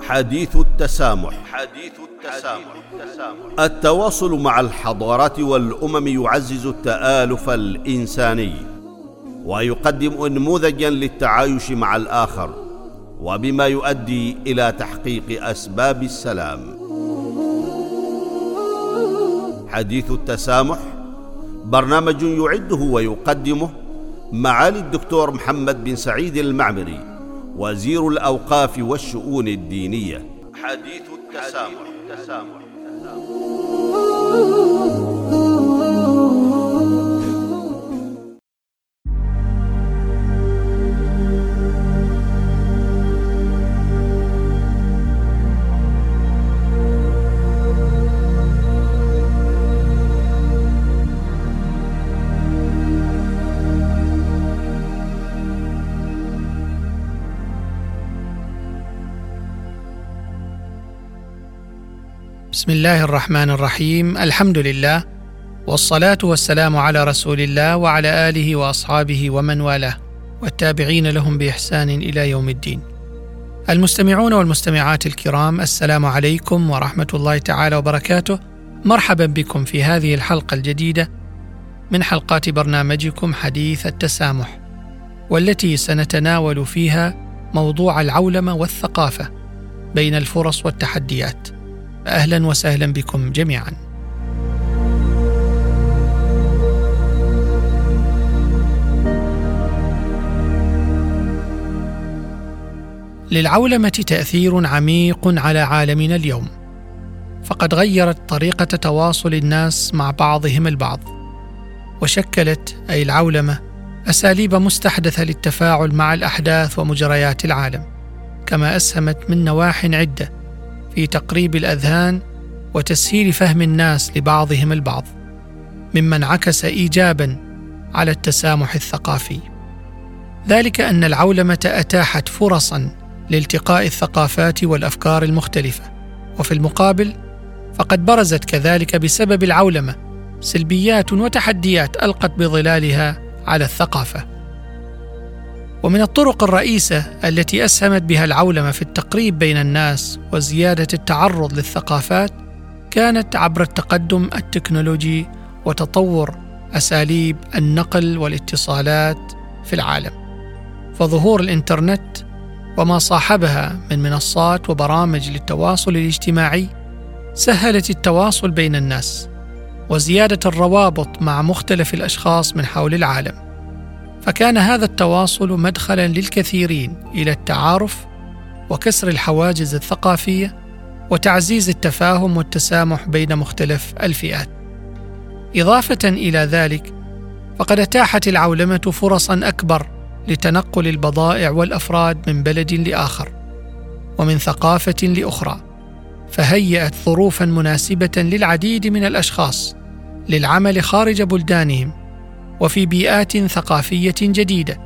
حديث التسامح. التواصل مع الحضارات والأمم يعزز التآلف الإنساني ويقدم نموذجاً للتعايش مع الآخر، وبما يؤدي إلى تحقيق أسباب السلام. حديث التسامح برنامج يعده ويقدمه معالي الدكتور محمد بن سعيد المعمري، وزير الأوقاف والشؤون الدينية. حديث التسامح. بسم الله الرحمن الرحيم. الحمد لله، والصلاة والسلام على رسول الله وعلى آله وأصحابه ومن والاه والتابعين لهم بإحسان إلى يوم الدين. المستمعون والمستمعات الكرام، السلام عليكم ورحمة الله تعالى وبركاته. مرحبا بكم في هذه الحلقة الجديدة من حلقات برنامجكم حديث التسامح، والتي سنتناول فيها موضوع العولمة والثقافة بين الفرص والتحديات. أهلا وسهلا بكم جميعا. للعولمة تأثير عميق على عالمنا اليوم، فقد غيرت طريقة تواصل الناس مع بعضهم البعض، وشكلت أي العولمة أساليب مستحدثة للتفاعل مع الأحداث ومجريات العالم، كما أسهمت من نواحٍ عدة في تقريب الأذهان وتسهيل فهم الناس لبعضهم البعض، مما انعكس إيجاباً على التسامح الثقافي. ذلك أن العولمة أتاحت فرصاً لالتقاء الثقافات والأفكار المختلفة، وفي المقابل فقد برزت كذلك بسبب العولمة سلبيات وتحديات ألقت بظلالها على الثقافة. ومن الطرق الرئيسة التي أسهمت بها العولمة في التقريب بين الناس وزيادة التعرض للثقافات كانت عبر التقدم التكنولوجي وتطور أساليب النقل والاتصالات في العالم. فظهور الإنترنت وما صاحبها من منصات وبرامج للتواصل الاجتماعي سهلت التواصل بين الناس وزيادة الروابط مع مختلف الأشخاص من حول العالم، فكان هذا التواصل مدخلاً للكثيرين إلى التعارف وكسر الحواجز الثقافية وتعزيز التفاهم والتسامح بين مختلف الفئات. إضافة إلى ذلك، فقد أتاحت العولمة فرصاً أكبر لتنقل البضائع والأفراد من بلد لآخر ومن ثقافة لأخرى، فهيأت ظروفاً مناسبة للعديد من الأشخاص للعمل خارج بلدانهم وفي بيئات ثقافية جديدة،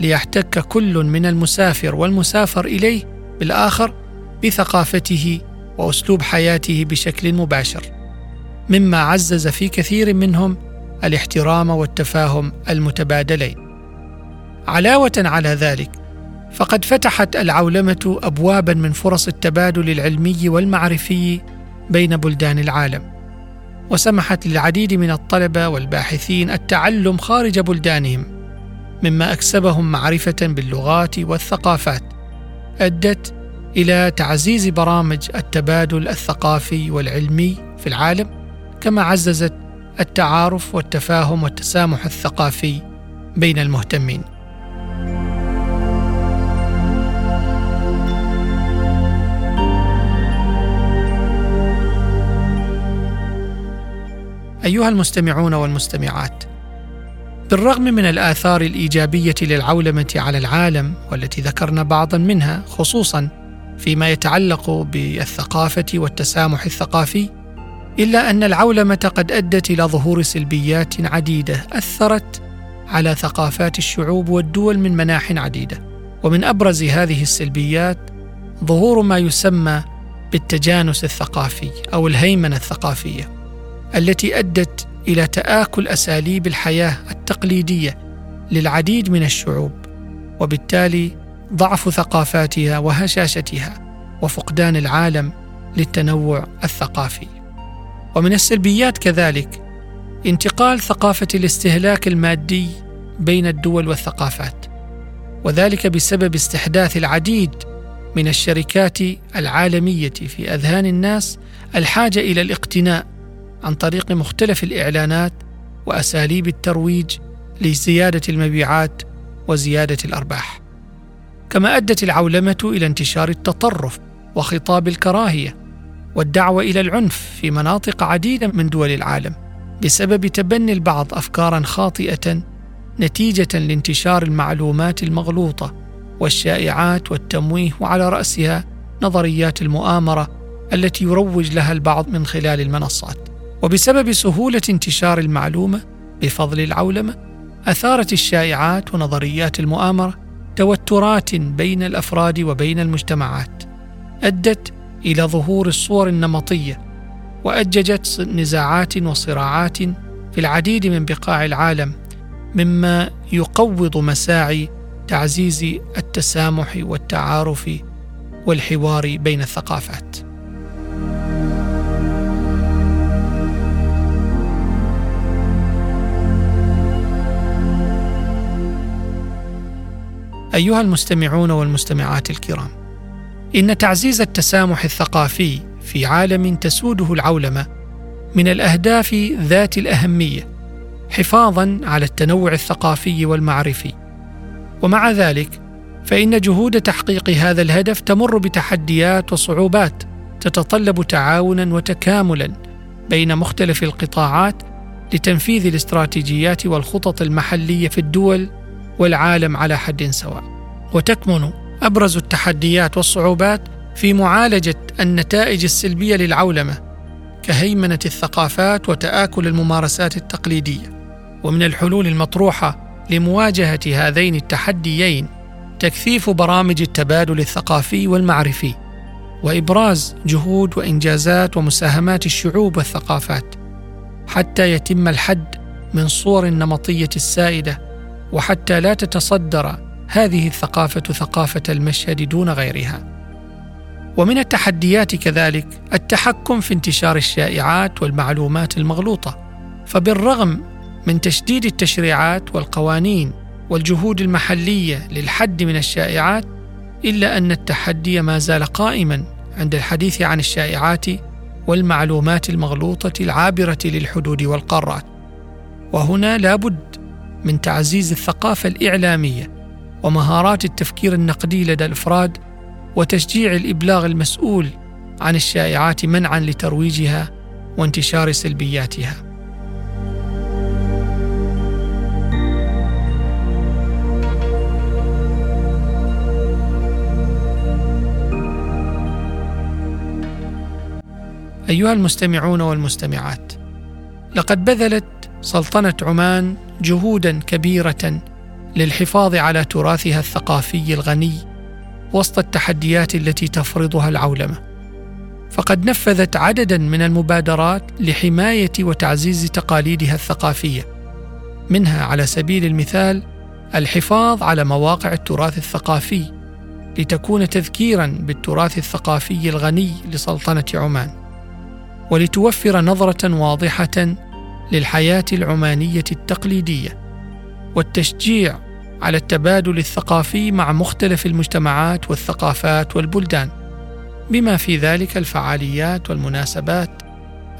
ليحتك كل من المسافر والمسافر إليه بالآخر بثقافته وأسلوب حياته بشكل مباشر، مما عزز في كثير منهم الاحترام والتفاهم المتبادلين. علاوة على ذلك، فقد فتحت العولمة أبوابا من فرص التبادل العلمي والمعرفي بين بلدان العالم، وسمحت للعديد من الطلبة والباحثين التعلم خارج بلدانهم، مما أكسبهم معرفة باللغات والثقافات أدت إلى تعزيز برامج التبادل الثقافي والعلمي في العالم، كما عززت التعارف والتفاهم والتسامح الثقافي بين المهتمين. أيها المستمعون والمستمعات، بالرغم من الآثار الإيجابية للعولمة على العالم والتي ذكرنا بعضا منها، خصوصا فيما يتعلق بالثقافة والتسامح الثقافي، إلا أن العولمة قد أدت إلى ظهور سلبيات عديدة أثرت على ثقافات الشعوب والدول من مناحٍ عديدة. ومن أبرز هذه السلبيات ظهور ما يسمى بالتجانس الثقافي أو الهيمنة الثقافية، التي أدت إلى تآكل أساليب الحياة التقليدية للعديد من الشعوب، وبالتالي ضعف ثقافاتها وهشاشتها وفقدان العالم للتنوع الثقافي. ومن السلبيات كذلك انتقال ثقافة الاستهلاك المادي بين الدول والثقافات، وذلك بسبب استحداث العديد من الشركات العالمية في أذهان الناس الحاجة إلى الاقتناء عن طريق مختلف الإعلانات وأساليب الترويج لزيادة المبيعات وزيادة الأرباح. كما أدت العولمة إلى انتشار التطرف وخطاب الكراهية والدعوة إلى العنف في مناطق عديدة من دول العالم بسبب تبني البعض أفكاراً خاطئة نتيجة لانتشار المعلومات المغلوطة والشائعات والتمويه، وعلى رأسها نظريات المؤامرة التي يروج لها البعض من خلال المنصات. وبسبب سهولة انتشار المعلومة بفضل العولمة أثارت الشائعات ونظريات المؤامرة توترات بين الأفراد وبين المجتمعات أدت إلى ظهور الصور النمطية، وأججت نزاعات وصراعات في العديد من بقاع العالم، مما يقوض مساعي تعزيز التسامح والتعارف والحوار بين الثقافات. أيها المستمعون والمستمعات الكرام، إن تعزيز التسامح الثقافي في عالم تسوده العولمة من الأهداف ذات الأهمية حفاظاً على التنوع الثقافي والمعرفي. ومع ذلك فإن جهود تحقيق هذا الهدف تمر بتحديات وصعوبات تتطلب تعاوناً وتكاملاً بين مختلف القطاعات لتنفيذ الاستراتيجيات والخطط المحلية في الدول والعالم على حد سواء. وتكمن أبرز التحديات والصعوبات في معالجة النتائج السلبية للعولمة كهيمنة الثقافات وتآكل الممارسات التقليدية. ومن الحلول المطروحة لمواجهة هذين التحديين تكثيف برامج التبادل الثقافي والمعرفي، وإبراز جهود وإنجازات ومساهمات الشعوب والثقافات حتى يتم الحد من صور النمطية السائدة، وحتى لا تتصدر هذه الثقافة ثقافة المشهد دون غيرها. ومن التحديات كذلك التحكم في انتشار الشائعات والمعلومات المغلوطة، فبالرغم من تشديد التشريعات والقوانين والجهود المحلية للحد من الشائعات، إلا أن التحدي ما زال قائما عند الحديث عن الشائعات والمعلومات المغلوطة العابرة للحدود والقارات. وهنا لابد من تعزيز الثقافة الإعلامية ومهارات التفكير النقدي لدى الأفراد، وتشجيع الإبلاغ المسؤول عن الشائعات منعاً لترويجها وانتشار سلبياتها. أيها المستمعون والمستمعات، لقد بذلت سلطنة عمان جهوداً كبيرة للحفاظ على تراثها الثقافي الغني وسط التحديات التي تفرضها العولمة، فقد نفذت عدداً من المبادرات لحماية وتعزيز تقاليدها الثقافية، منها على سبيل المثال الحفاظ على مواقع التراث الثقافي لتكون تذكيراً بالتراث الثقافي الغني لسلطنة عمان، ولتوفر نظرة واضحة للحياة العمانية التقليدية، والتشجيع على التبادل الثقافي مع مختلف المجتمعات والثقافات والبلدان، بما في ذلك الفعاليات والمناسبات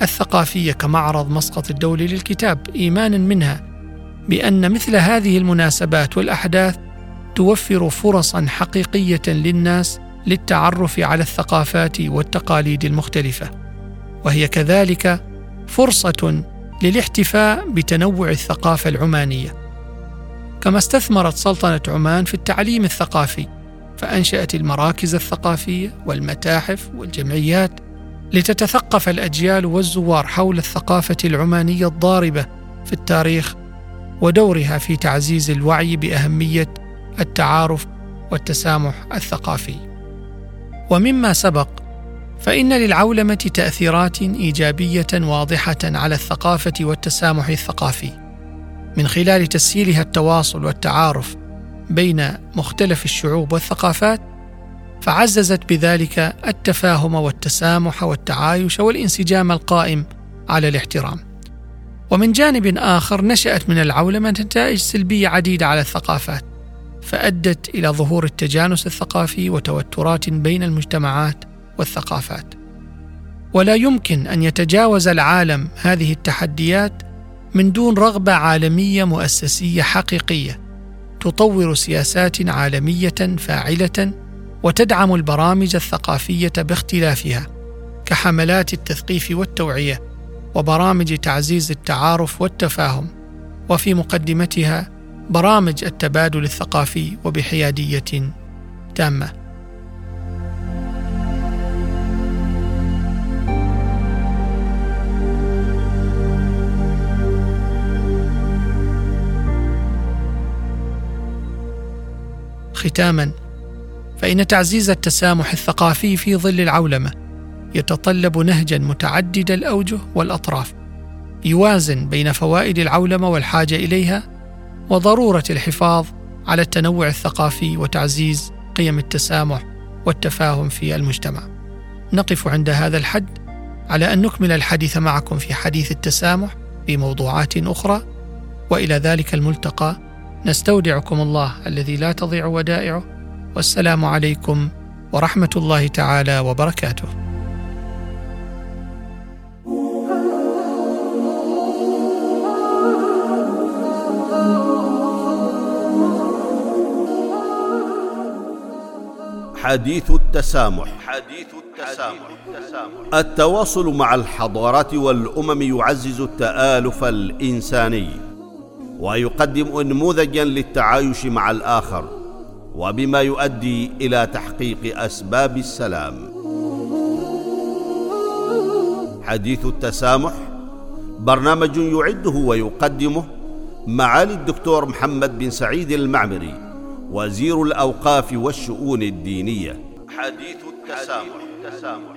الثقافية كمعرض مسقط الدولي للكتاب، إيمانا منها بأن مثل هذه المناسبات والأحداث توفر فرصا حقيقية للناس للتعرف على الثقافات والتقاليد المختلفة، وهي كذلك فرصة للاحتفاء بتنوع الثقافة العمانية. كما استثمرت سلطنة عمان في التعليم الثقافي، فأنشأت المراكز الثقافية والمتاحف والجمعيات لتتثقف الأجيال والزوار حول الثقافة العمانية الضاربة في التاريخ، ودورها في تعزيز الوعي بأهمية التعارف والتسامح الثقافي. ومما سبق فإن للعولمة تأثيرات إيجابية واضحة على الثقافة والتسامح الثقافي، من خلال تسهيلها التواصل والتعارف بين مختلف الشعوب والثقافات، فعززت بذلك التفاهم والتسامح والتعايش والانسجام القائم على الاحترام. ومن جانب آخر، نشأت من العولمة نتائج سلبية عديدة على الثقافات، فأدت إلى ظهور التجانس الثقافي وتوترات بين المجتمعات والثقافات. ولا يمكن أن يتجاوز العالم هذه التحديات من دون رغبة عالمية مؤسسية حقيقية تطور سياسات عالمية فاعلة وتدعم البرامج الثقافية باختلافها، كحملات التثقيف والتوعية وبرامج تعزيز التعارف والتفاهم، وفي مقدمتها برامج التبادل الثقافي وبحيادية تامة. ختاماً، فإن تعزيز التسامح الثقافي في ظل العولمة يتطلب نهجاً متعدد الأوجه والأطراف، يوازن بين فوائد العولمة والحاجة إليها وضرورة الحفاظ على التنوع الثقافي وتعزيز قيم التسامح والتفاهم في المجتمع. نقف عند هذا الحد على أن نكمل الحديث معكم في حديث التسامح في موضوعات أخرى، وإلى ذلك الملتقى نستودعكم الله الذي لا تضيع ودائعه، والسلام عليكم ورحمة الله تعالى وبركاته. حديث التسامح. التواصل مع الحضارات والأمم يعزز التآلف الإنساني ويقدم نموذجاً للتعايش مع الآخر، وبما يؤدي إلى تحقيق أسباب السلام. حديث التسامح برنامج يعده ويقدمه معالي الدكتور محمد بن سعيد المعمري، وزير الأوقاف والشؤون الدينية. حديث التسامح.